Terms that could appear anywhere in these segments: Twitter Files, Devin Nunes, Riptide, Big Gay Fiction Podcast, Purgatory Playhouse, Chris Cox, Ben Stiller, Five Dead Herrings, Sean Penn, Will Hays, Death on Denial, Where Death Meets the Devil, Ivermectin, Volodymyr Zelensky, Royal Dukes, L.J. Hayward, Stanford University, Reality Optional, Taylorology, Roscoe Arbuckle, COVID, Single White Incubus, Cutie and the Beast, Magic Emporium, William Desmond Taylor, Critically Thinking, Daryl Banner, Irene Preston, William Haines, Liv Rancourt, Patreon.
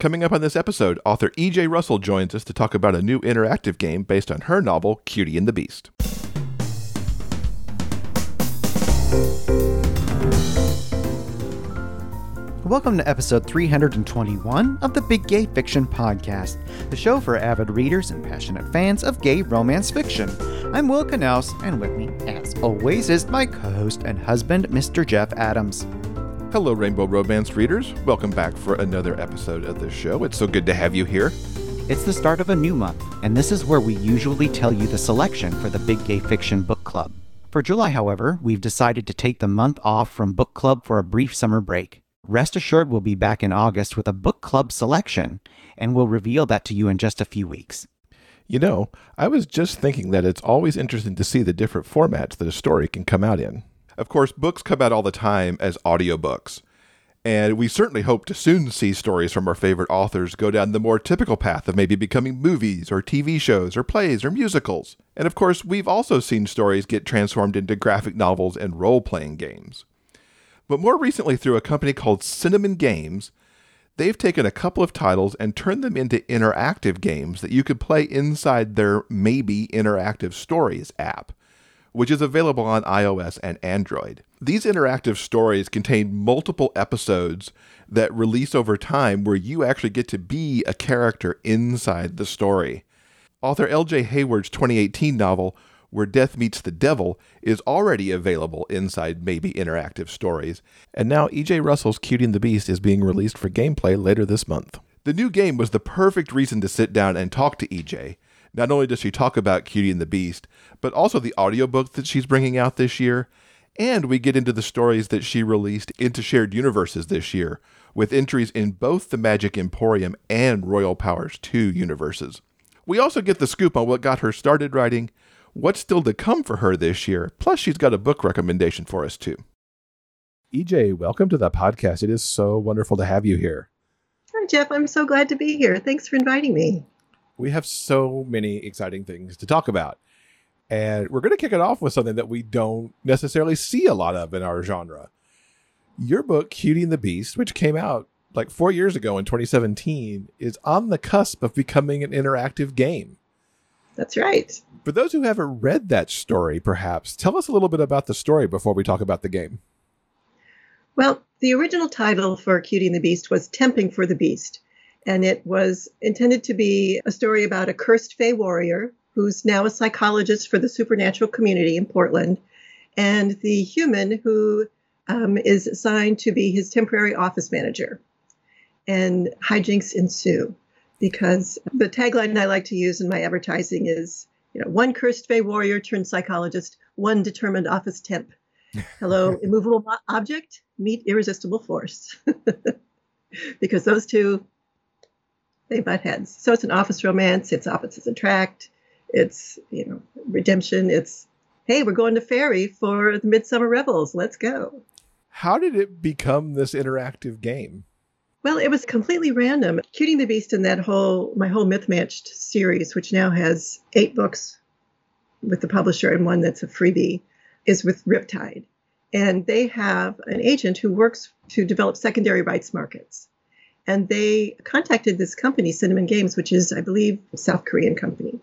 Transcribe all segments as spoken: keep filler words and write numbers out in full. Coming up on this episode, author E J. Russell joins us to talk about a new interactive game based on her novel, Cutie and the Beast. Welcome to episode three hundred twenty-one of the Big Gay Fiction Podcast, the show for avid readers and passionate fans of gay romance fiction. I'm Will Knauss, and with me, as always, is my co-host and husband, Mister Jeff Adams. Hello, Rainbow Romance readers. Welcome back for another episode of this show. It's so good to have you here. It's the start of a new month, and this is where we usually tell you the selection for the Big Gay Fiction Book Club. For July, however, we've decided to take the month off from book club for a brief summer break. Rest assured we'll be back in August with a book club selection, and we'll reveal that to you in just a few weeks. You know, I was just thinking that it's always interesting to see the different formats that a story can come out in. Of course, books come out all the time as audiobooks, and we certainly hope to soon see stories from our favorite authors go down the more typical path of maybe becoming movies or T V shows or plays or musicals. And of course, we've also seen stories get transformed into graphic novels and role-playing games. But more recently, through a company called Cinnamon Games, they've taken a couple of titles and turned them into interactive games that you could play inside their Maybe Interactive Stories app, which is available on iOS and Android. These interactive stories contain multiple episodes that release over time where you actually get to be a character inside the story. Author L J. Hayward's twenty eighteen novel, Where Death Meets the Devil, is already available inside Maybe Interactive Stories, and now E J. Russell's Cutie and the Beast is being released for gameplay later this month. The new game was the perfect reason to sit down and talk to E J. Not only does she talk about Cutie and the Beast, but also the audiobook that she's bringing out this year. And we get into the stories that she released into Shared Universes this year, with entries in both the Magic Emporium and Royal Powers two universes. We also get the scoop on what got her started writing, what's still to come for her this year, plus she's got a book recommendation for us too. E J, welcome to the podcast. It is so wonderful to have you here. Hi, Jeff. I'm so glad to be here. Thanks for inviting me. We have so many exciting things to talk about. And we're going to kick it off with something that we don't necessarily see a lot of in our genre. Your book, Cutie and the Beast, which came out like four years ago in twenty seventeen, is on the cusp of becoming an interactive game. That's right. For those who haven't read that story, perhaps, tell us a little bit about the story before we talk about the game. Well, the original title for Cutie and the Beast was Temping for the Beast. And it was intended to be a story about a cursed fae warrior who's now a psychologist for the supernatural community in Portland, and the human who um, is assigned to be his temporary office manager. And hijinks ensue, because the tagline I like to use in my advertising is, you know, one cursed fae warrior turned psychologist, one determined office temp. Hello, immovable object, meet irresistible force. Because those two, they butt heads. So it's an office romance. It's opposites attract. It's, you know, redemption. It's, hey, we're going to Fairy for the Midsummer Revels. Let's go. How did it become this interactive game? Well, it was completely random. Cutie and the Beast and that whole, my whole Myth Matched series, which now has eight books with the publisher and one that's a freebie, is with Riptide. And they have an agent who works to develop secondary rights markets. And they contacted this company, Cinnamon Games, which is, I believe, a South Korean company,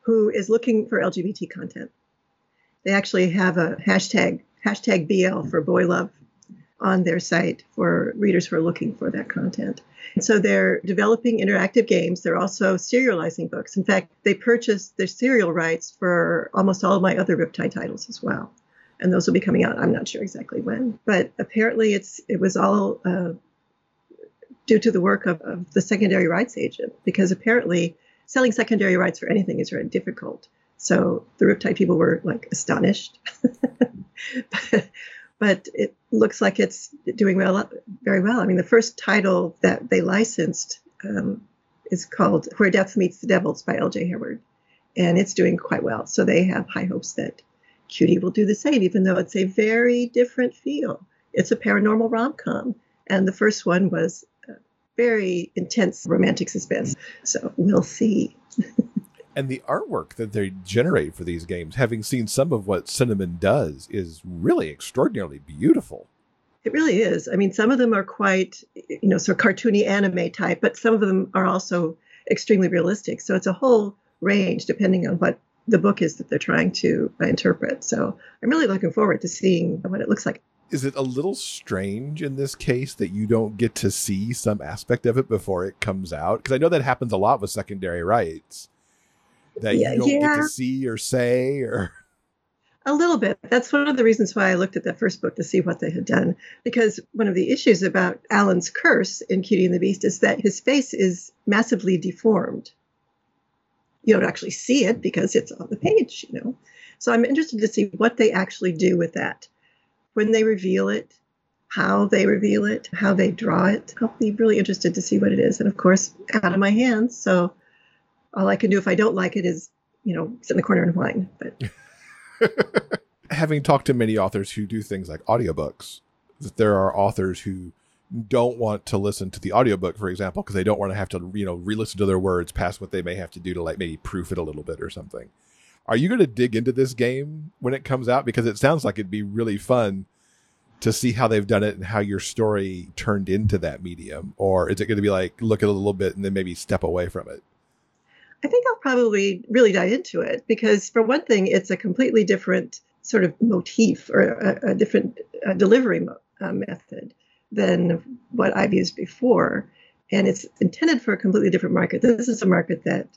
who is looking for L G B T content. They actually have a hashtag, hashtag B L for boy love on their site for readers who are looking for that content. And so they're developing interactive games. They're also serializing books. In fact, they purchased their serial rights for almost all of my other Riptide titles as well. And those will be coming out. I'm not sure exactly when. But apparently it's it was all... Uh, due to the work of, of the secondary rights agent, because apparently selling secondary rights for anything is very difficult. So the Riptide people were like astonished, but, but it looks like it's doing well, very well. I mean, the first title that they licensed um, is called Where Death Meets the Devil by L J. Hayward, and it's doing quite well. So they have high hopes that Cutie will do the same, even though it's a very different feel. It's a paranormal rom-com, and the first one was very intense romantic suspense. So we'll see. And the artwork that they generate for these games, having seen some of what Cinnamon does, is really extraordinarily beautiful. It really is. I mean, some of them are quite, you know, sort of cartoony anime type, but some of them are also extremely realistic. So it's a whole range depending on what the book is that they're trying to interpret. So I'm really looking forward to seeing what it looks like. Is it a little strange in this case that you don't get to see some aspect of it before it comes out? Because I know that happens a lot with secondary rights, that yeah, you don't yeah. get to see or say or... A little bit. That's one of the reasons why I looked at that first book to see what they had done. Because one of the issues about Alan's curse in Cutie and the Beast is that his face is massively deformed. You don't actually see it because it's on the page, you know. So I'm interested to see what they actually do with that. When they reveal it, how they reveal it, how they draw it. I'll be really interested to see what it is. And of course, out of my hands. So all I can do if I don't like it is, you know, sit in the corner and whine. But... Having talked to many authors who do things like audiobooks, that there are authors who don't want to listen to the audiobook, for example, because they don't want to have to, you know, re-listen to their words past what they may have to do to like maybe proof it a little bit or something. Are you going to dig into this game when it comes out? Because it sounds like it'd be really fun to see how they've done it and how your story turned into that medium. Or is it going to be like, look at it a little bit and then maybe step away from it? I think I'll probably really dive into it because, for one thing, it's a completely different sort of motif or a, a different uh, delivery mo- uh, method than what I've used before. And it's intended for a completely different market. This is a market that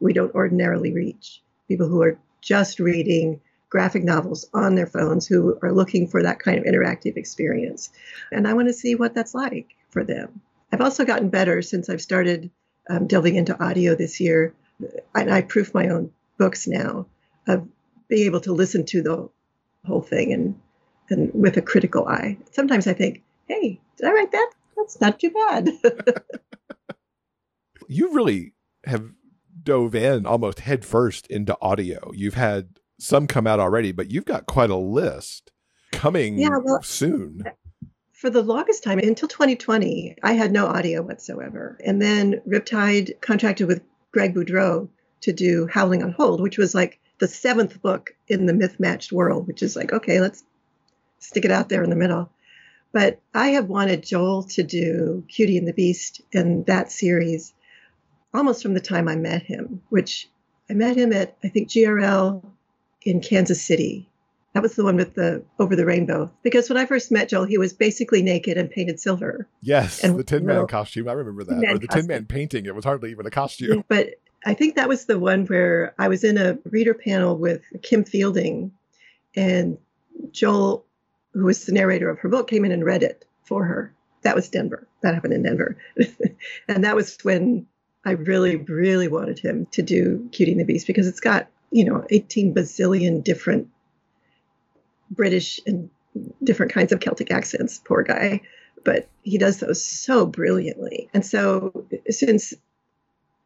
we don't ordinarily reach. People who are just reading graphic novels on their phones who are looking for that kind of interactive experience. And I want to see what that's like for them. I've also gotten better since I've started um, delving into audio this year. And I proof my own books now of being able to listen to the whole thing and, and with a critical eye. Sometimes I think, hey, did I write that? That's not too bad. You really have dove in almost headfirst into audio. You've had some come out already, but you've got quite a list coming yeah, well, soon. For the longest time, until twenty twenty, I had no audio whatsoever. And then Riptide contracted with Greg Boudreau to do Howling on Hold, which was like the seventh book in the Myth Matched world, which is like, okay, let's stick it out there in the middle. But I have wanted Joel to do Cutie and the Beast and that series almost from the time I met him, which I met him at, I think, G R L in Kansas City. That was the one with the Over the Rainbow. Because when I first met Joel, he was basically naked and painted silver. Yes, and the Tin Man costume. I remember that. Or the Tin Man painting. It was hardly even a costume. But I think that was the one where I was in a reader panel with Kim Fielding. And Joel, who was the narrator of her book, came in and read it for her. That was Denver. That happened in Denver. And that was when I really, really wanted him to do Cutie and the Beast. Because it's got, you know, eighteen bazillion different British and different kinds of Celtic accents, poor guy, but he does those so brilliantly. And so since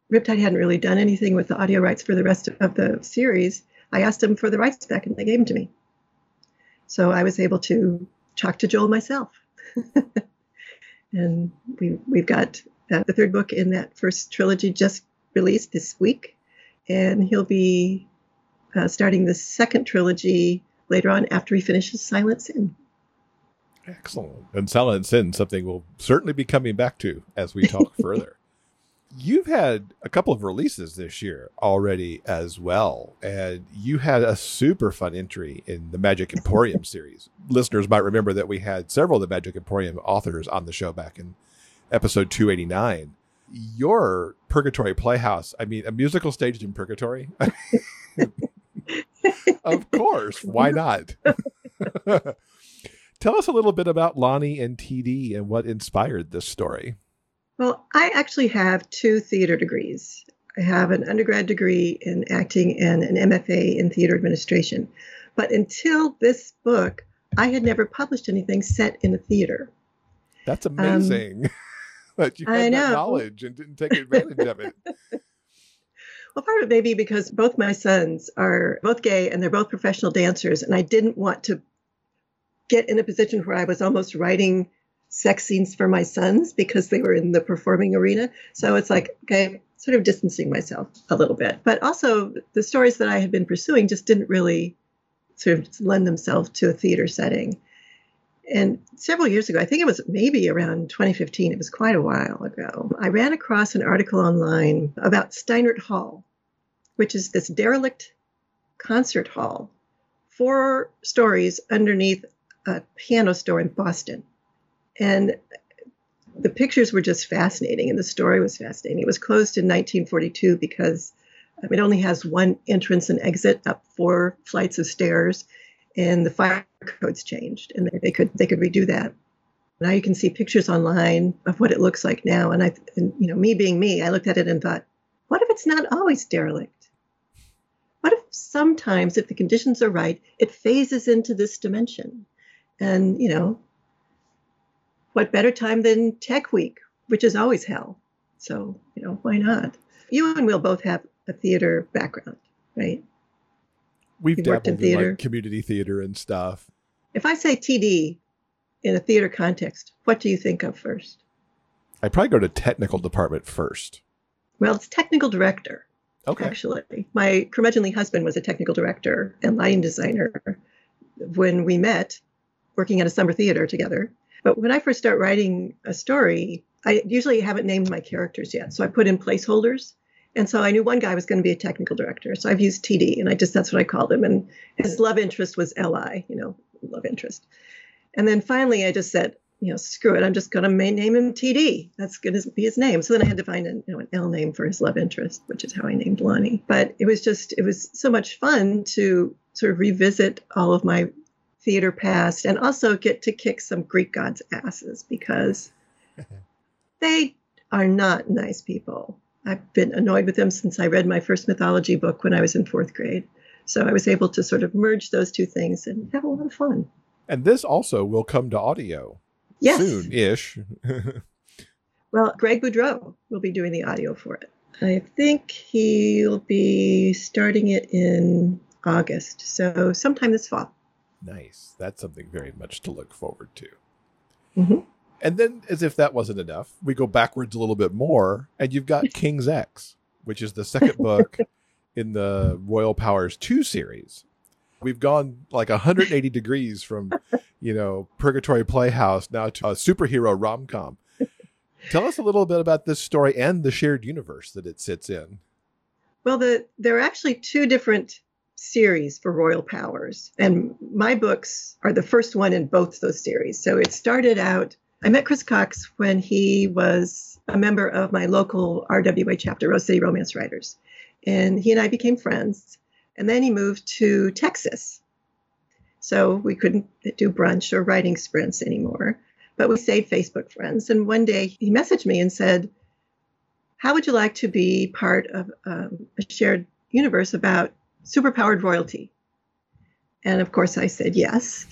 Riptide hadn't really done anything with the audio rights for the rest of the series, I asked him for the rights back and they gave them to me. So I was able to talk to Joel myself. And we, we've got uh, the third book in that first trilogy just released this week. And he'll be uh, starting the second trilogy later on after he finishes Silent Sin. Excellent. And Silent Sin, something we'll certainly be coming back to as we talk further. You've had a couple of releases this year already as well. And you had a super fun entry in the Magic Emporium series. Listeners might remember that we had several of the Magic Emporium authors on the show back in episode two eighty-nine. Your Purgatory Playhouse, I mean, a musical staged in Purgatory. Of course. Why not? Tell us a little bit about Lonnie and T D and what inspired this story. Well, I actually have two theater degrees. I have an undergrad degree in acting and an M F A in theater administration. But until this book, I had never published anything set in a theater. That's amazing. Um, that you had I know. that knowledge and didn't take advantage of it. Well, part of it may be because both my sons are both gay and they're both professional dancers. And I didn't want to get in a position where I was almost writing sex scenes for my sons because they were in the performing arena. So it's like, okay, sort of distancing myself a little bit. But also the stories that I had been pursuing just didn't really sort of lend themselves to a theater setting. And several years ago, I think it was maybe around twenty fifteen, it was quite a while ago, I ran across an article online about Steinert Hall, which is this derelict concert hall, four stories underneath a piano store in Boston. And the pictures were just fascinating, and the story was fascinating. It was closed in nineteen forty-two because it only has one entrance and exit up four flights of stairs, and the fire codes changed, and they could they could redo that. Now you can see pictures online of what it looks like now, and I, and, you know, me being me, I looked at it and thought, what if it's not always derelict? What if sometimes, if the conditions are right, it phases into this dimension, and you know. What better time than Tech Week, which is always hell. So, you know, why not? You and Will both have a theater background, right? We've You've dabbled in theater. In like community theater and stuff. If I say T D in a theater context, what do you think of first? I probably go to technical department first. Well, it's technical director. Okay. Actually, my curmudgeonly husband was a technical director and lighting designer when we met, working at a summer theater together. But when I first start writing a story, I usually haven't named my characters yet. So I put in placeholders. And so I knew one guy was going to be a technical director. So I've used T D, and I just, that's what I called him. And his love interest was L I, you know, love interest. And then finally I just said, you know, screw it. I'm just going to name him T D. That's going to be his name. So then I had to find an, you know, an L name for his love interest, which is how I named Lonnie. But it was just, it was so much fun to sort of revisit all of my theater past, and also get to kick some Greek gods' asses, because they are not nice people. I've been annoyed with them since I read my first mythology book when I was in fourth grade. So I was able to sort of merge those two things and have a lot of fun. And this also will come to audio yes. soon-ish. Well, Greg Boudreau will be doing the audio for it. I think he'll be starting it in August, so sometime this fall. Nice. That's something very much to look forward to. Mm-hmm. And then, as if that wasn't enough, we go backwards a little bit more, and you've got King's X, which is the second book in the Royal Powers two series. We've gone like one hundred eighty degrees from, you know, Purgatory Playhouse now to a superhero rom-com. Tell us a little bit about this story and the shared universe that it sits in. Well, the, there are actually two different series for Royal Powers. And my books are the first one in both those series. So it started out, I met Chris Cox when he was a member of my local R W A chapter, Rose City Romance Writers. And he and I became friends. And then he moved to Texas. So we couldn't do brunch or writing sprints anymore. But we stayed Facebook friends. And one day he messaged me and said, how would you like to be part of um, a shared universe about superpowered royalty? And of course I said yes.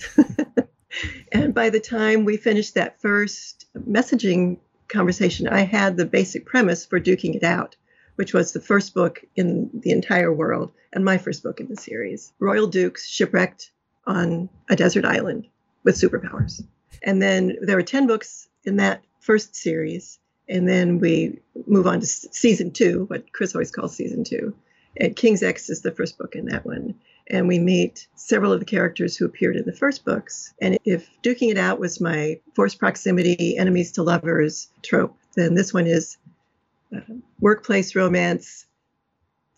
And by the time we finished that first messaging conversation, I had the basic premise for Duking It Out, which was the first book in the entire world and my first book in the series. Royal Dukes shipwrecked on a desert island with superpowers. And then there were ten books in that first series. And then we move on to season two, what Chris always calls season two. And King's X is the first book in that one. And we meet several of the characters who appeared in the first books. And if Duking It Out was my forced proximity, enemies to lovers trope, then this one is uh, workplace romance,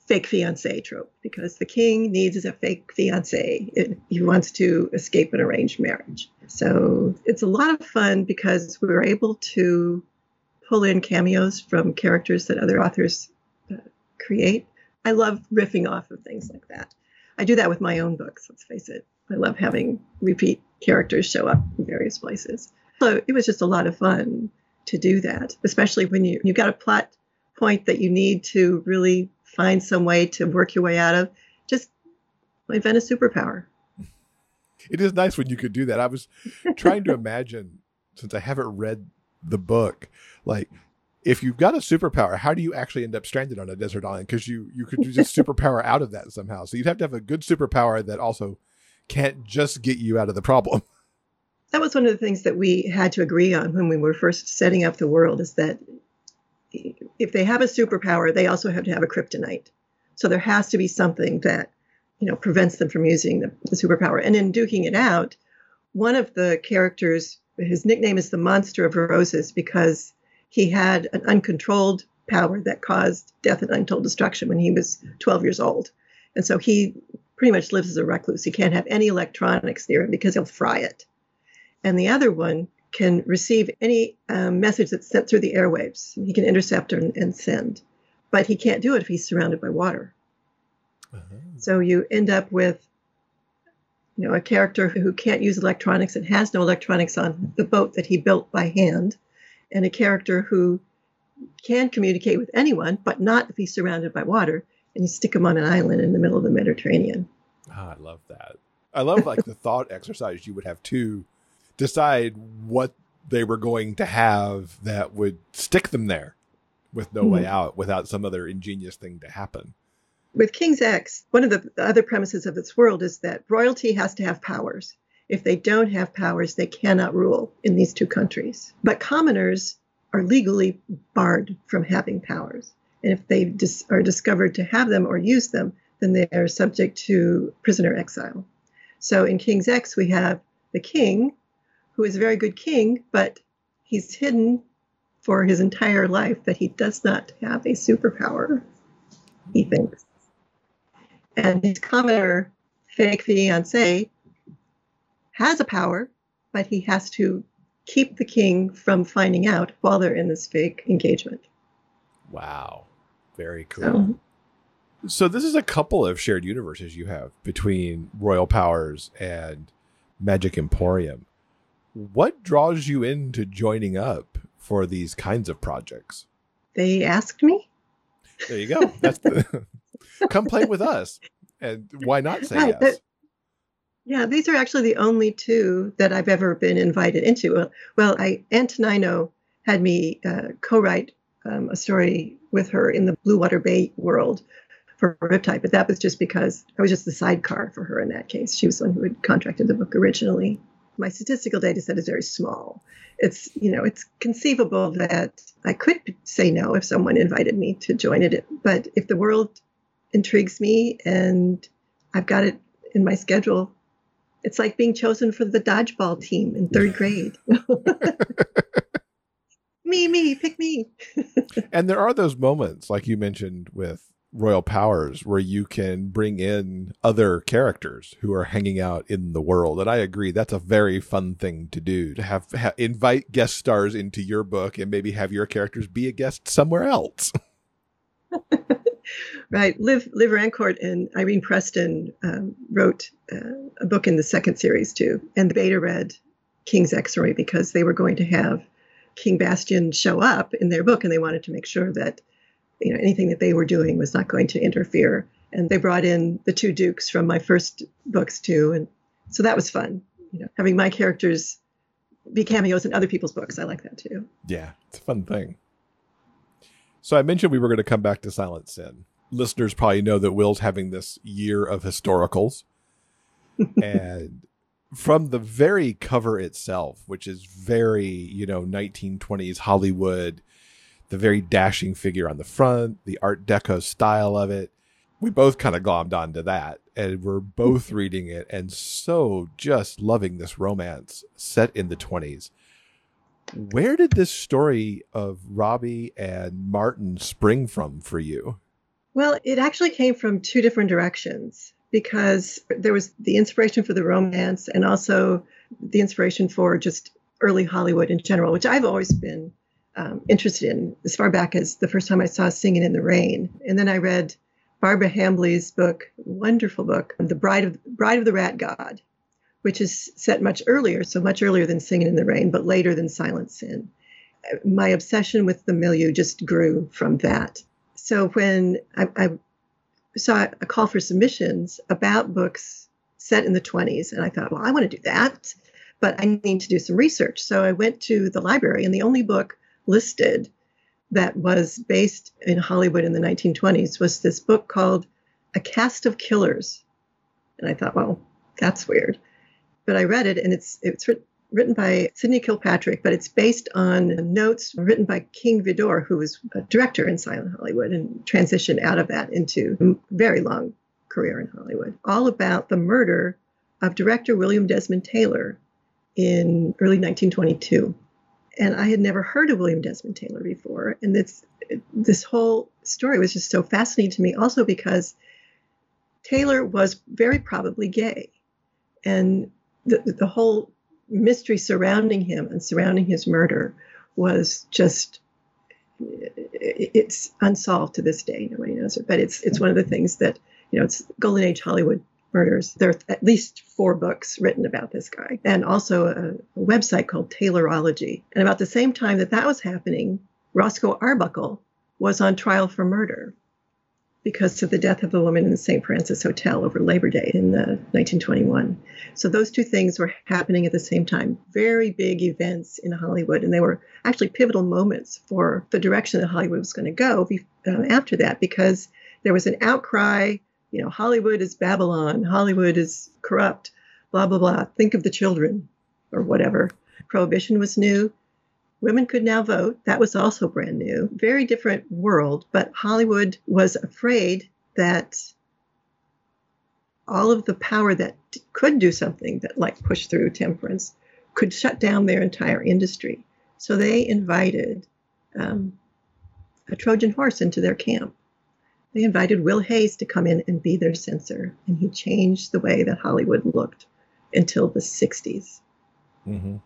fake fiancé trope, because the king needs a fake fiancé. It, he wants to escape an arranged marriage. So it's a lot of fun because we were able to pull in cameos from characters that other authors uh, create. I love riffing off of things like that. I do that with my own books, let's face it. I love having repeat characters show up in various places. So it was just a lot of fun to do that, especially when you, you've got a plot point that you need to really find some way to work your way out of. Just invent a superpower. It is nice when you could do that. I was trying to imagine, since I haven't read the book, like, if you've got a superpower, how do you actually end up stranded on a desert island? Because you, you could just superpower out of that somehow. So you'd have to have a good superpower that also can't just get you out of the problem. That was one of the things that we had to agree on when we were first setting up the world, is that if they have a superpower, they also have to have a kryptonite. So there has to be something that, you know, prevents them from using the, the superpower. And in Duking It Out, one of the characters, his nickname is the Monster of Roses because he had an uncontrolled power that caused death and untold destruction when he was twelve years old. And so he pretty much lives as a recluse. He can't have any electronics near him because he'll fry it. And the other one can receive any um, message that's sent through the airwaves. He can intercept and, and send, but he can't do it if he's surrounded by water. Uh-huh. So you end up with, you know, a character who can't use electronics and has no electronics on the boat that he built by hand, and a character who can communicate with anyone, but not if he's surrounded by water, and you stick him on an island in the middle of the Mediterranean. Ah, I love that. I love like the thought exercise you would have to decide what they were going to have that would stick them there with no mm-hmm. way out, without some other ingenious thing to happen. With King's X, one of the other premises of its world is that royalty has to have powers. If they don't have powers, they cannot rule in these two countries. But commoners are legally barred from having powers. And if they dis- are discovered to have them or use them, then they are subject to prisoner exile. So in King's X, we have the king, who is a very good king, but he's hidden for his entire life that he does not have a superpower, he thinks. And his commoner, fake fiancé, has a power, but he has to keep the king from finding out while they're in this fake engagement. Wow. Very cool. So, so this is a couple of shared universes you have between Royal Powers and Magic Emporium. What draws you into joining up for these kinds of projects? They asked me. There you go. That's the, come play with us. And why not say right, yes? But, yeah, these are actually the only two that I've ever been invited into. Well, well I, Antonino had me uh, co-write um, a story with her in the Blue Water Bay world for Riptide, but that was just because I was just the sidecar for her in that case. She was the one who had contracted the book originally. My statistical data set is very small. It's, you know, it's conceivable that I could say no if someone invited me to join it, but if the world intrigues me and I've got it in my schedule, it's like being chosen for the dodgeball team in third grade. me, me, pick me. And there are those moments, like you mentioned with Royal Powers, where you can bring in other characters who are hanging out in the world. And I agree, that's a very fun thing to do, to have ha- invite guest stars into your book and maybe have your characters be a guest somewhere else. Right. Liv, Liv Rancourt and Irene Preston um, wrote uh, a book in the second series, too. And the beta read King's X-Ray because they were going to have King Bastion show up in their book. And they wanted to make sure that, you know, anything that they were doing was not going to interfere. And they brought in the two dukes from my first books, too. And so that was fun, you know, having my characters be cameos in other people's books. I like that, too. Yeah, it's a fun thing. So I mentioned we were going to come back to Silent Sin. Listeners probably know that Will's having this year of historicals. And from the very cover itself, which is very, you know, nineteen twenties Hollywood, the very dashing figure on the front, the Art Deco style of it, we both kind of glommed onto that. And we're both reading it and so just loving this romance set in the twenties. Where did this story of Robbie and Martin spring from for you? Well, it actually came from two different directions because there was the inspiration for the romance and also the inspiration for just early Hollywood in general, which I've always been um, interested in as far back as the first time I saw Singing in the Rain. And then I read Barbara Hambly's book, wonderful book, The Bride of, Bride of the Rat God, which is set much earlier, so much earlier than Singing in the Rain, but later than Silent Sin. My obsession with the milieu just grew from that. So when I, I saw a call for submissions about books set in the twenties, and I thought, well, I want to do that, but I need to do some research. So I went to the library, and the only book listed that was based in Hollywood in the nineteen twenties was this book called A Cast of Killers. And I thought, well, that's weird. But I read it, and it's it's writ- written by Sydney Kilpatrick, but it's based on notes written by King Vidor, who was a director in silent Hollywood and transitioned out of that into a very long career in Hollywood, all about the murder of director William Desmond Taylor in early nineteen twenty-two. And I had never heard of William Desmond Taylor before. And this, this whole story was just so fascinating to me, also because Taylor was very probably gay. And the, the whole mystery surrounding him and surrounding his murder was just, it's unsolved to this day. Nobody knows it. But it's it's one of the things that, you know, it's Golden Age Hollywood murders. There are at least four books written about this guy, and also a, a website called Taylorology. And about the same time that that was happening, Roscoe Arbuckle was on trial for murder because of the death of a woman in the Saint Francis Hotel over Labor Day in uh, nineteen twenty-one. So those two things were happening at the same time. Very big events in Hollywood, and they were actually pivotal moments for the direction that Hollywood was going to go be- uh, after that, because there was an outcry. You know, Hollywood is Babylon. Hollywood is corrupt, blah, blah, blah. Think of the children or whatever. Prohibition was new. Women could now vote. That was also brand new. Very different world. But Hollywood was afraid that all of the power that could do something that like push through temperance could shut down their entire industry. So they invited um, a Trojan horse into their camp. They invited Will Hays to come in and be their censor, and he changed the way that Hollywood looked until the sixties. Mm-hmm.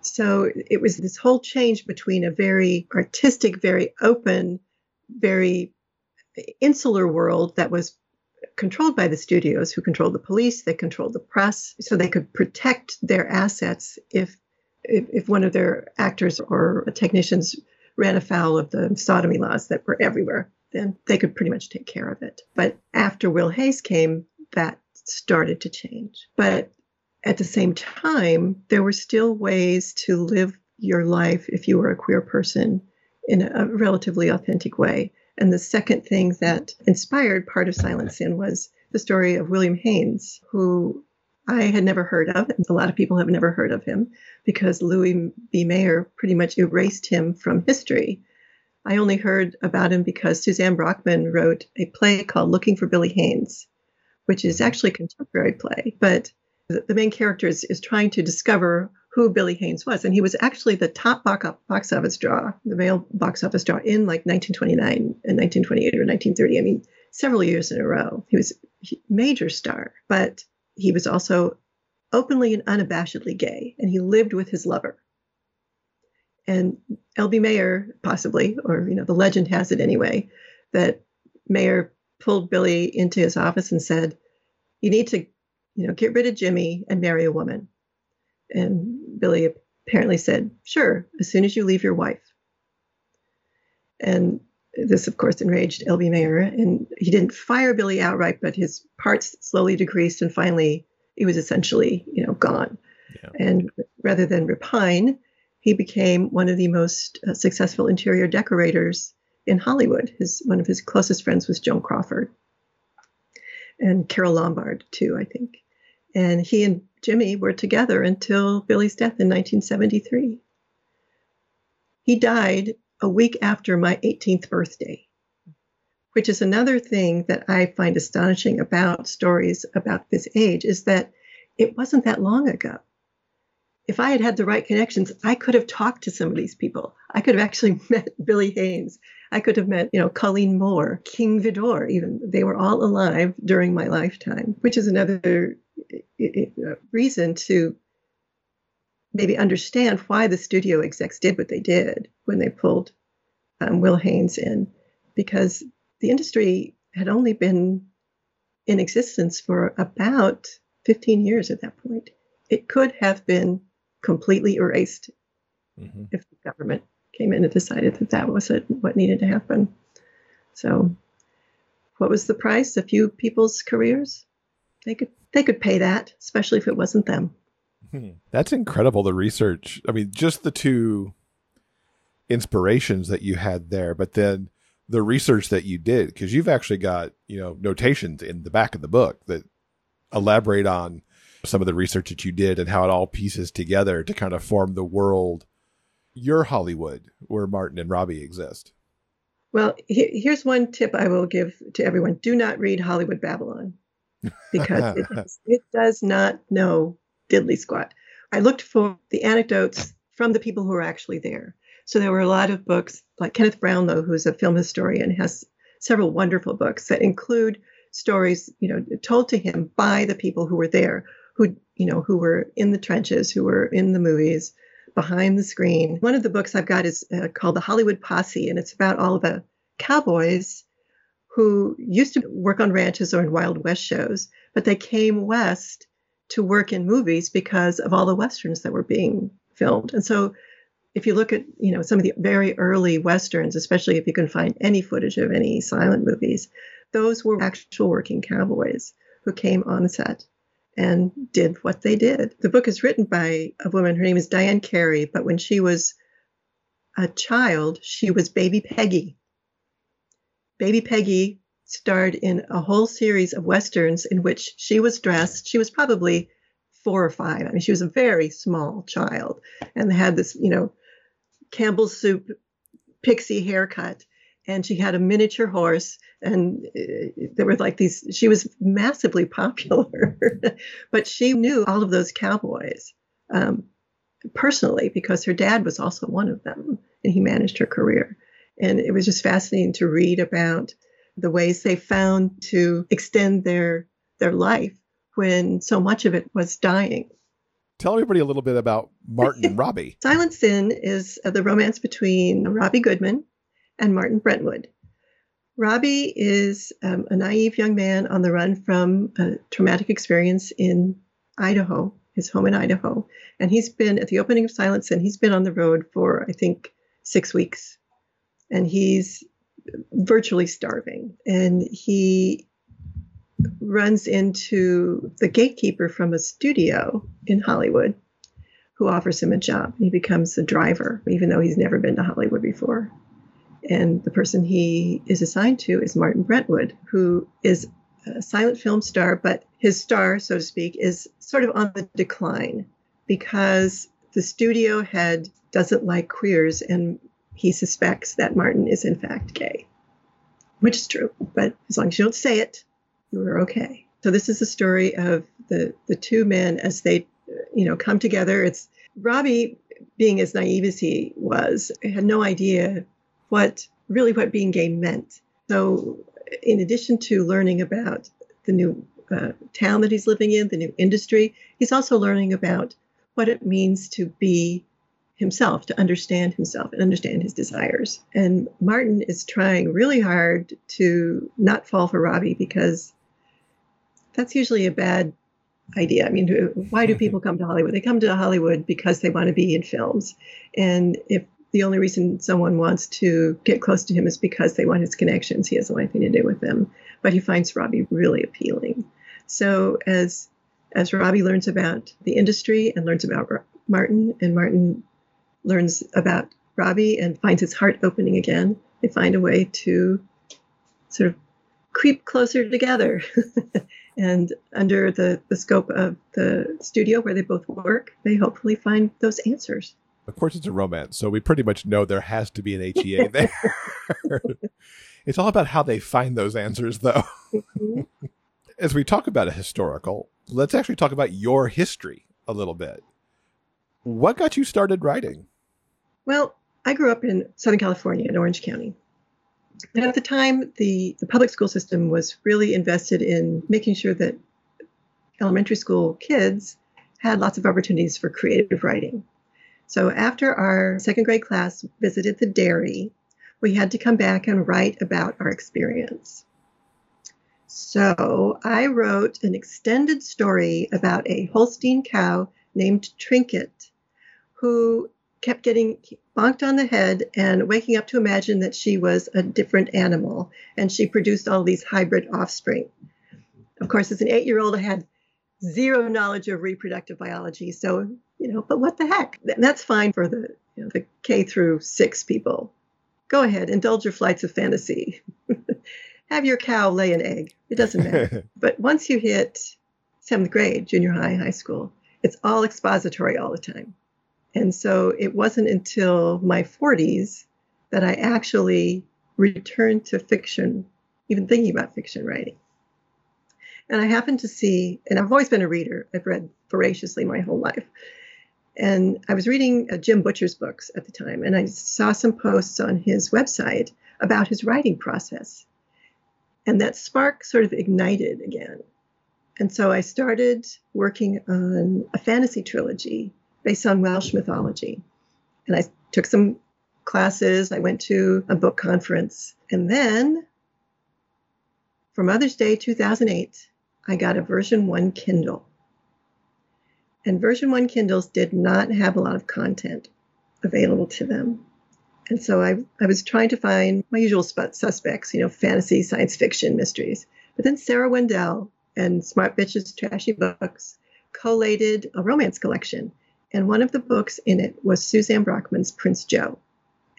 So it was this whole change between a very artistic, very open, very insular world that was controlled by the studios, who controlled the police, they controlled the press, so they could protect their assets if if, if one of their actors or technicians ran afoul of the sodomy laws that were everywhere. Then they could pretty much take care of it. But after Will Hays came, that started to change. But at the same time, there were still ways to live your life if you were a queer person in a relatively authentic way. And the second thing that inspired part of Silent Sin was the story of William Haines, who I had never heard of. A lot of people have never heard of him because Louis B. Mayer pretty much erased him from history. I only heard about him because Suzanne Brockman wrote a play called Looking for Billy Haines, which is actually a contemporary play. But the, the main character is, is trying to discover who Billy Haines was. And he was actually the top box office draw, the male box office draw in like nineteen twenty-nine and nineteen twenty-eight or nineteen thirty. I mean, several years in a row. He was a major star, but he was also openly and unabashedly gay. And he lived with his lover. And L B. Mayer, possibly, or, you know, the legend has it anyway, that Mayer pulled Billy into his office and said, you need to, you know, get rid of Jimmy and marry a woman. And Billy apparently said, sure, as soon as you leave your wife. And this, of course, enraged L B. Mayer. And he didn't fire Billy outright, but his parts slowly decreased. And finally, he was essentially, you know, gone. Yeah. And rather than repine, he became one of the most uh, successful interior decorators in Hollywood. His one of his closest friends was Joan Crawford and Carol Lombard, too, I think. And he and Jimmy were together until Billy's death in nineteen seventy-three. He died a week after my eighteenth birthday, which is another thing that I find astonishing about stories about this age, is that it wasn't that long ago. If I had had the right connections, I could have talked to some of these people. I could have actually met Billy Haines. I could have met, you know, Colleen Moore, King Vidor, even. They were all alive during my lifetime, which is another reason to maybe understand why the studio execs did what they did when they pulled um, Will Haines in, because the industry had only been in existence for about fifteen years at that point. It could have been completely erased mm-hmm. if the government came in and decided that that wasn't what needed to happen. So what was the price? A few people's careers? They could they could pay that, especially if it wasn't them. Hmm. That's incredible, the research. I mean, just the two inspirations that you had there, but then the research that you did, because you've actually got, you know, notations in the back of the book that elaborate on some of the research that you did and how it all pieces together to kind of form the world, your Hollywood, where Martin and Robbie exist. Well, he, here's one tip I will give to everyone. Do not read Hollywood Babylon, because it, it does not know diddly squat. I looked for the anecdotes from the people who were actually there. So there were a lot of books, like Kenneth Brownlow, who's a film historian, has several wonderful books that include stories, you know, told to him by the people who were there, who, you know, who were in the trenches, who were in the movies, behind the screen. One of the books I've got is uh, called The Hollywood Posse, and it's about all of the cowboys who used to work on ranches or in Wild West shows, but they came west to work in movies because of all the Westerns that were being filmed. And so if you look at, you know, some of the very early Westerns, especially if you can find any footage of any silent movies, those were actual working cowboys who came on set and did what they did. The book is written by a woman. Her name is Diane Carey, but when she was a child, she was Baby Peggy. Baby Peggy starred in a whole series of Westerns in which she was dressed. She was probably four or five. I mean, she was a very small child and had this, you know, Campbell's soup pixie haircut. And she had a miniature horse, and there were like these, she was massively popular, but she knew all of those cowboys um, personally because her dad was also one of them, and he managed her career. And it was just fascinating to read about the ways they found to extend their their life when so much of it was dying. Tell everybody a little bit about Martin and Robbie. Silent Sin is the romance between Robbie Goodman and Martin Brentwood. Robbie is um, a naive young man on the run from a traumatic experience in Idaho, his home in Idaho. And he's been, at the opening of Silent Sin, he's been on the road for, I think, six weeks. And he's virtually starving. And he runs into the gatekeeper from a studio in Hollywood who offers him a job. And he becomes a driver, even though he's never been to Hollywood before. And the person he is assigned to is Martin Brentwood, who is a silent film star, but his star, so to speak, is sort of on the decline because the studio head doesn't like queers, and he suspects that Martin is, in fact, gay, which is true. But as long as you don't say it, you are okay. So this is the story of the, the two men as they, you know, come together. It's Robbie, being as naive as he was, had no idea what really what being gay meant. So in addition to learning about the new uh, town that he's living in, the new industry, he's also learning about what it means to be himself, to understand himself and understand his desires. And Martin is trying really hard to not fall for Robbie because that's usually a bad idea. I mean, why do people come to Hollywood? They come to Hollywood because they want to be in films. And if the only reason someone wants to get close to him is because they want his connections, he doesn't want anything to do with them. But he finds Robbie really appealing. So as as Robbie learns about the industry and learns about Martin, and Martin learns about Robbie and finds his heart opening again, they find a way to sort of creep closer together. And under the, the scope of the studio where they both work, they hopefully find those answers. Of course, it's a romance, so we pretty much know there has to be an H E A there. It's all about how they find those answers, though. Mm-hmm. As we talk about a historical, let's actually talk about your history a little bit. What got you started writing? Well, I grew up in Southern California, in Orange County. And at the time, the, the public school system was really invested in making sure that elementary school kids had lots of opportunities for creative writing. So after our second grade class visited the dairy, we had to come back and write about our experience. So I wrote an extended story about a Holstein cow named Trinket, who kept getting bonked on the head and waking up to imagine that she was a different animal. And she produced all these hybrid offspring. Of course, as an eight-year-old, I had zero knowledge of reproductive biology. So, you know, but what the heck? That's fine for the, you know, the K through six people. Go ahead, indulge your flights of fantasy. Have your cow lay an egg. It doesn't matter. But once you hit seventh grade, junior high, high school, it's all expository all the time. And so it wasn't until my forties that I actually returned to fiction, even thinking about fiction writing. And I happened to see, and I've always been a reader. I've read voraciously my whole life. And I was reading uh, Jim Butcher's books at the time, and I saw some posts on his website about his writing process. And that spark sort of ignited again. And so I started working on a fantasy trilogy based on Welsh mythology. And I took some classes. I went to a book conference. And then for Mother's Day two thousand eight, I got a version one Kindle. And version one Kindles did not have a lot of content available to them. And so I, I was trying to find my usual suspects, you know, fantasy, science fiction, mysteries. But then Sarah Wendell and Smart Bitches Trashy Books collated a romance collection. And one of the books in it was Suzanne Brockman's Prince Joe.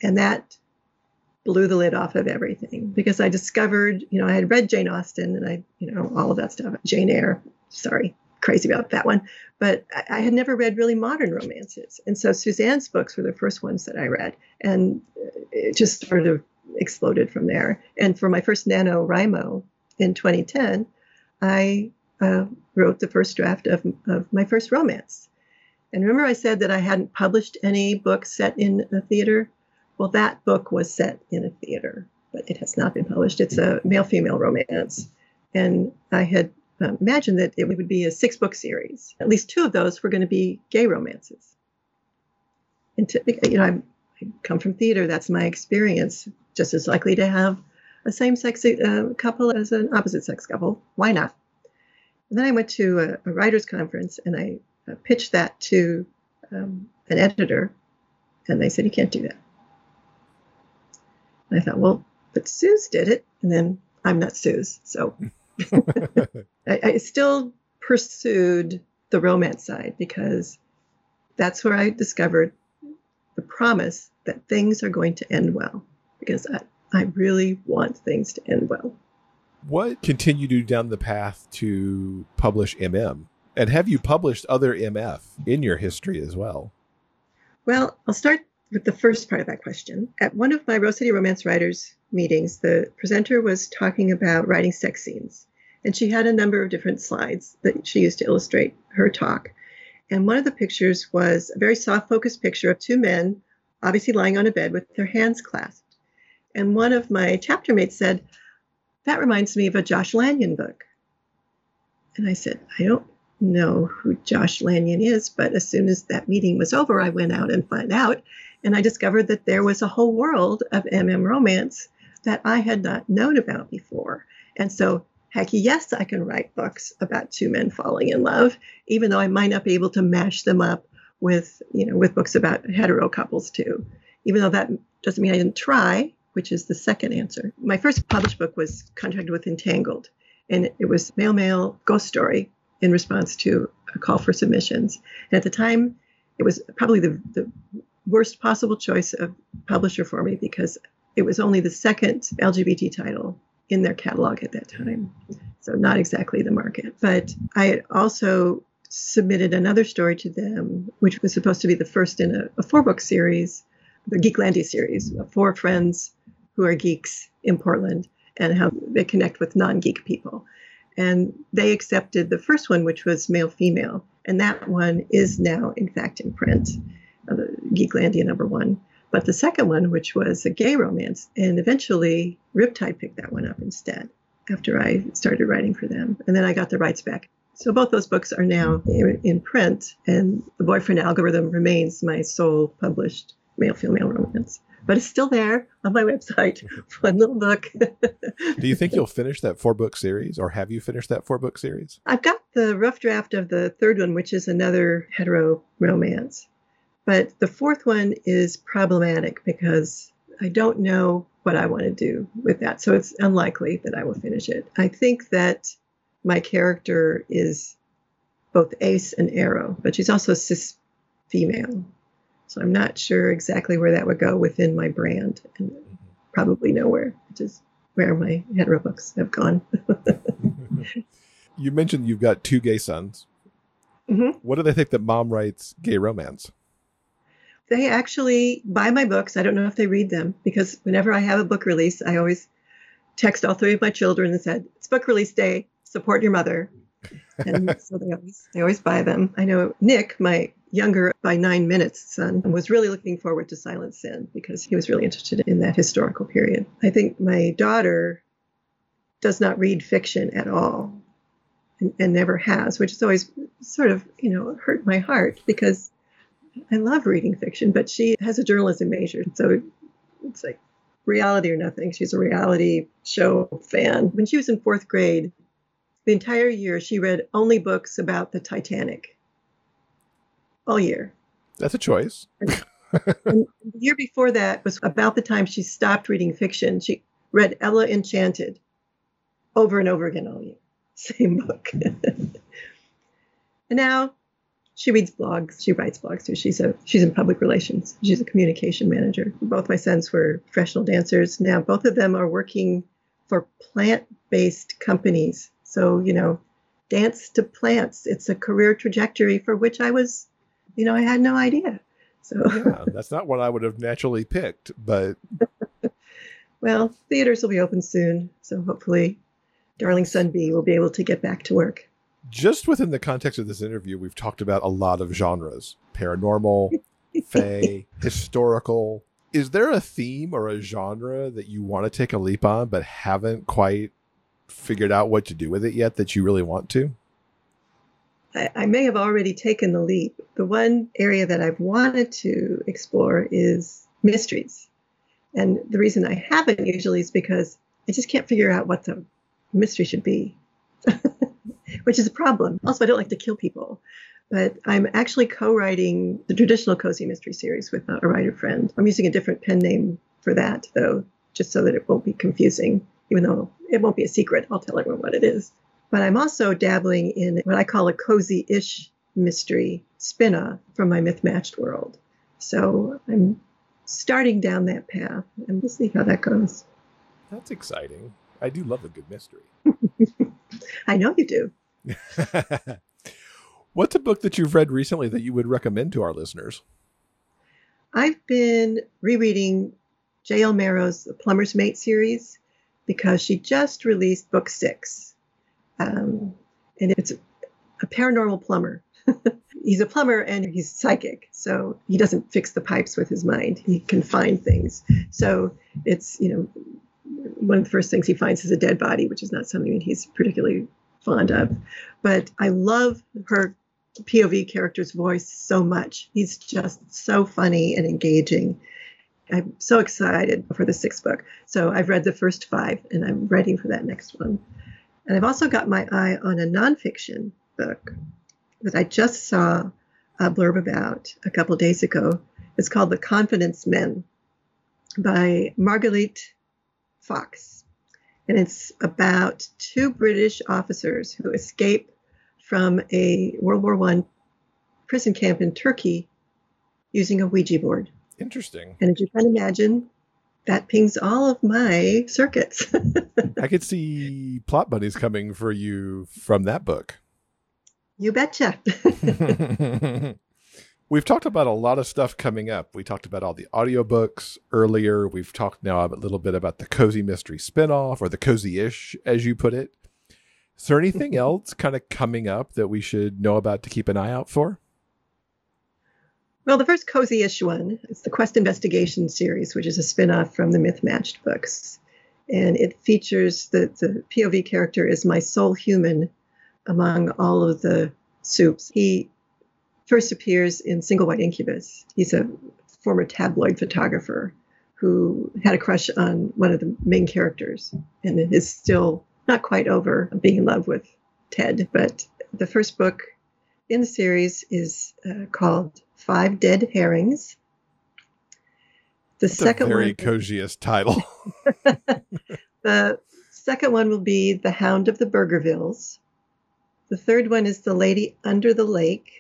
And that blew the lid off of everything because I discovered, you know, I had read Jane Austen and I, you know, all of that stuff. Jane Eyre, sorry, crazy about that one. But I, I had never read really modern romances. And so Suzanne's books were the first ones that I read. And it just sort of exploded from there. And for my first NaNoWriMo in twenty ten, I uh, wrote the first draft of, of my first romance. And remember I said that I hadn't published any book set in a theater? Well, that book was set in a theater, but it has not been published. It's a male-female romance. And I had um, imagined that it would be a six-book series. At least two of those were going to be gay romances. And to, you know, I'm, I come from theater. That's my experience. Just as likely to have a same-sex uh, couple as an opposite-sex couple. Why not? And then I went to a, a writer's conference, and I pitched that to um, an editor, and they said, you can't do that. And I thought, well, but Suze did it, and then I'm not Suze, so I, I still pursued the romance side because that's where I discovered the promise that things are going to end well, because I, I really want things to end well. What continued you down the path to publish M M? And have you published other M F in your history as well? Well, I'll start with the first part of that question. At one of my Rose City Romance Writers meetings, the presenter was talking about writing sex scenes. And she had a number of different slides that she used to illustrate her talk. And one of the pictures was a very soft-focused picture of two men, obviously lying on a bed with their hands clasped. And one of my chapter mates said, that reminds me of a Josh Lanyon book. And I said, I don't know who Josh Lanyon is, but as soon as that meeting was over, I went out and found out, and I discovered that there was a whole world of M M romance that I had not known about before. And so, heck yes, I can write books about two men falling in love, even though I might not be able to mash them up with, you know, with books about hetero couples too, even though that doesn't mean I didn't try, which is the second answer. My first published book was Contract with Entangled, and it was male-male ghost story in response to a call for submissions. And at the time, it was probably the, the worst possible choice of publisher for me because it was only the second L G B T title in their catalog at that time. So not exactly the market. But I had also submitted another story to them, which was supposed to be the first in a, a four-book series, the Geeklandia series, four friends who are geeks in Portland and how they connect with non-geek people. And they accepted the first one, which was male-female. And that one is now, in fact, in print, uh, Geeklandia number one. But the second one, which was a gay romance, and eventually Riptide picked that one up instead after I started writing for them. And then I got the rights back. So both those books are now in, in print. And The Boyfriend Algorithm remains my sole published male-female romance. But it's still there on my website. One little book. Do you think you'll finish that four-book series, or have you finished that four-book series? I've got the rough draft of the third one, which is another hetero romance. But the fourth one is problematic because I don't know what I want to do with that. So it's unlikely that I will finish it. I think that my character is both ace and arrow, but she's also cis female. So I'm not sure exactly where that would go within my brand, and probably nowhere, which is where my hetero books have gone. You mentioned you've got two gay sons. Mm-hmm. What do they think that mom writes gay romance? They actually buy my books. I don't know if they read them, because whenever I have a book release, I always text all three of my children and said, it's book release day, support your mother. And so they always, they always buy them. I know Nick, my younger by nine minutes, son, and was really looking forward to Silent Sin because he was really interested in that historical period. I think my daughter does not read fiction at all and, and never has, which has always sort of, you know, hurt my heart because I love reading fiction, but she has a journalism major. So it's like reality or nothing. She's a reality show fan. When she was in fourth grade, the entire year she read only books about the Titanic. All year. That's a choice. And, and the year before that was about the time she stopped reading fiction. She read Ella Enchanted over and over again all year. Same book. And now she reads blogs. She writes blogs too. She's a she's in public relations. She's a communication manager. Both my sons were professional dancers. Now both of them are working for plant-based companies. So, you know, dance to plants. It's a career trajectory for which I was, you know, I had no idea. So yeah, that's not what I would have naturally picked, but well, theaters will be open soon. So hopefully darling son B will be able to get back to work. Just within the context of this interview, we've talked about a lot of genres, paranormal, fae, historical. Is there a theme or a genre that you want to take a leap on but haven't quite figured out what to do with it yet that you really want to? I, I may have already taken the leap. The one area that I've wanted to explore is mysteries. And the reason I haven't usually is because I just can't figure out what the mystery should be. Which is a problem. Also, I don't like to kill people, but I'm actually co-writing the traditional cozy mystery series with a writer friend. I'm using a different pen name for that, though, just so that it won't be confusing, even though it won't be a secret. I'll tell everyone what it is. But I'm also dabbling in what I call a cozy-ish mystery spin-off from my Myth Matched world. So I'm starting down that path, and we'll see how that goes. That's exciting. I do love a good mystery. I know you do. What's a book that you've read recently that you would recommend to our listeners? I've been rereading J L Marrow's Plumber's Mate series because she just released book six. Um, and it's a paranormal plumber. He's a plumber and he's psychic, so he doesn't fix the pipes with his mind. He can find things. So it's, you know, one of the first things he finds is a dead body, which is not something that he's particularly fond of. But I love her P O V character's voice so much. He's just so funny and engaging. I'm so excited for the sixth book. So I've read the first five, and I'm ready for that next one. And I've also got my eye on a nonfiction book that I just saw a blurb about a couple of days ago. It's called The Confidence Men by Marguerite Fox. And it's about two British officers who escape from a World War One prison camp in Turkey using a Ouija board. Interesting. And as you can imagine, that pings all of my circuits. I could see plot buddies coming for you from that book. You betcha. We've talked about a lot of stuff coming up. We talked about all the audiobooks earlier. We've talked now a little bit about the cozy mystery spinoff, or the cozy-ish, as you put it. Is there anything else kind of coming up that we should know about to keep an eye out for? Well, the first cozy-ish one is the Quest Investigation series, which is a spinoff from the Myth Matched books. And it features the, the P O V character is my sole human among all of the soups. He first appears in Single White Incubus. He's a former tabloid photographer who had a crush on one of the main characters and is still not quite over being in love with Ted. But the first book in the series is uh, called Five Dead Herrings. The That's second a very one, coziest title. The second one will be The Hound of the Burgervilles. The third one is The Lady Under the Lake.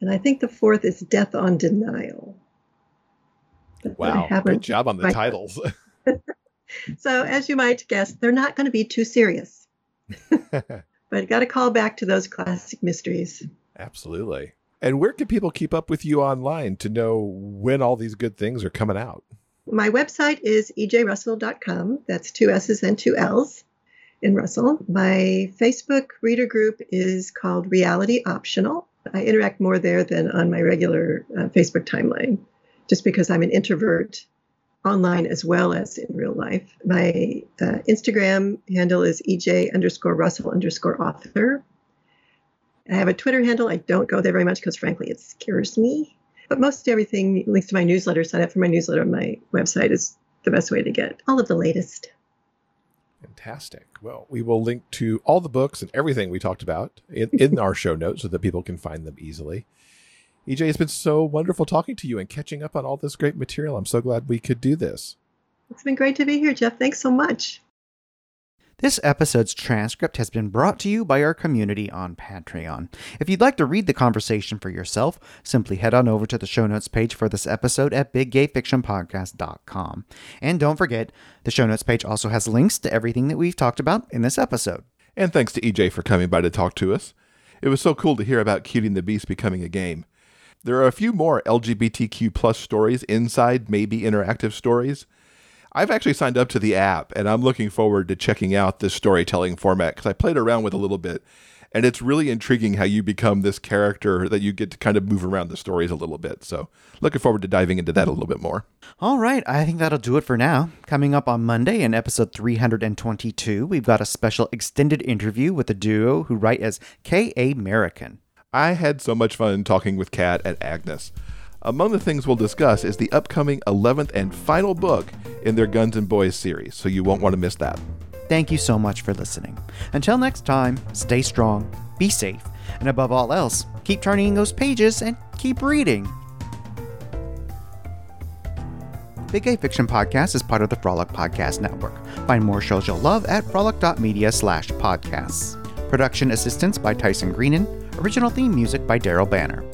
And I think the fourth is Death on Denial. That's wow, good job on the titles. So as you might guess, they're not going to be too serious. But got to call back to those classic mysteries. Absolutely. And where can people keep up with you online to know when all these good things are coming out? My website is e j russell dot com. That's two S's and two L's in Russell. My Facebook reader group is called Reality Optional. I interact more there than on my regular uh, Facebook timeline, just because I'm an introvert online as well as in real life. My uh, Instagram handle is E J underscore Russell underscore author. I have a Twitter handle. I don't go there very much because, frankly, it scares me. But most everything links to my newsletter. Sign up for my newsletter on my website is the best way to get all of the latest. Fantastic. Well, we will link to all the books and everything we talked about in, in our show notes so that people can find them easily. E J, it's been so wonderful talking to you and catching up on all this great material. I'm so glad we could do this. It's been great to be here, Jeff. Thanks so much. This episode's transcript has been brought to you by our community on Patreon. If you'd like to read the conversation for yourself, simply head on over to the show notes page for this episode at big gay fiction podcast dot com. And don't forget, the show notes page also has links to everything that we've talked about in this episode. And thanks to E J for coming by to talk to us. It was so cool to hear about Cutie and the Beast becoming a game. There are a few more L G B T Q plus stories inside Maybe Interactive Stories. I've actually signed up to the app, and I'm looking forward to checking out this storytelling format because I played around with it a little bit, and it's really intriguing how you become this character that you get to kind of move around the stories a little bit. So looking forward to diving into that a little bit more. All right. I think that'll do it for now. Coming up on Monday in episode three hundred twenty-two, we've got a special extended interview with the duo who write as K A Merrican. I had so much fun talking with Kat and Agnes. Among the things we'll discuss is the upcoming eleventh and final book in their Guns and Boys series, so you won't want to miss that. Thank you so much for listening. Until next time, stay strong, be safe, and above all else, keep turning those pages and keep reading. Big Gay Fiction Podcast is part of the Frolic Podcast Network. Find more shows you'll love at frolic.media slash podcasts. Production assistance by Tyson Greenan. Original theme music by Daryl Banner.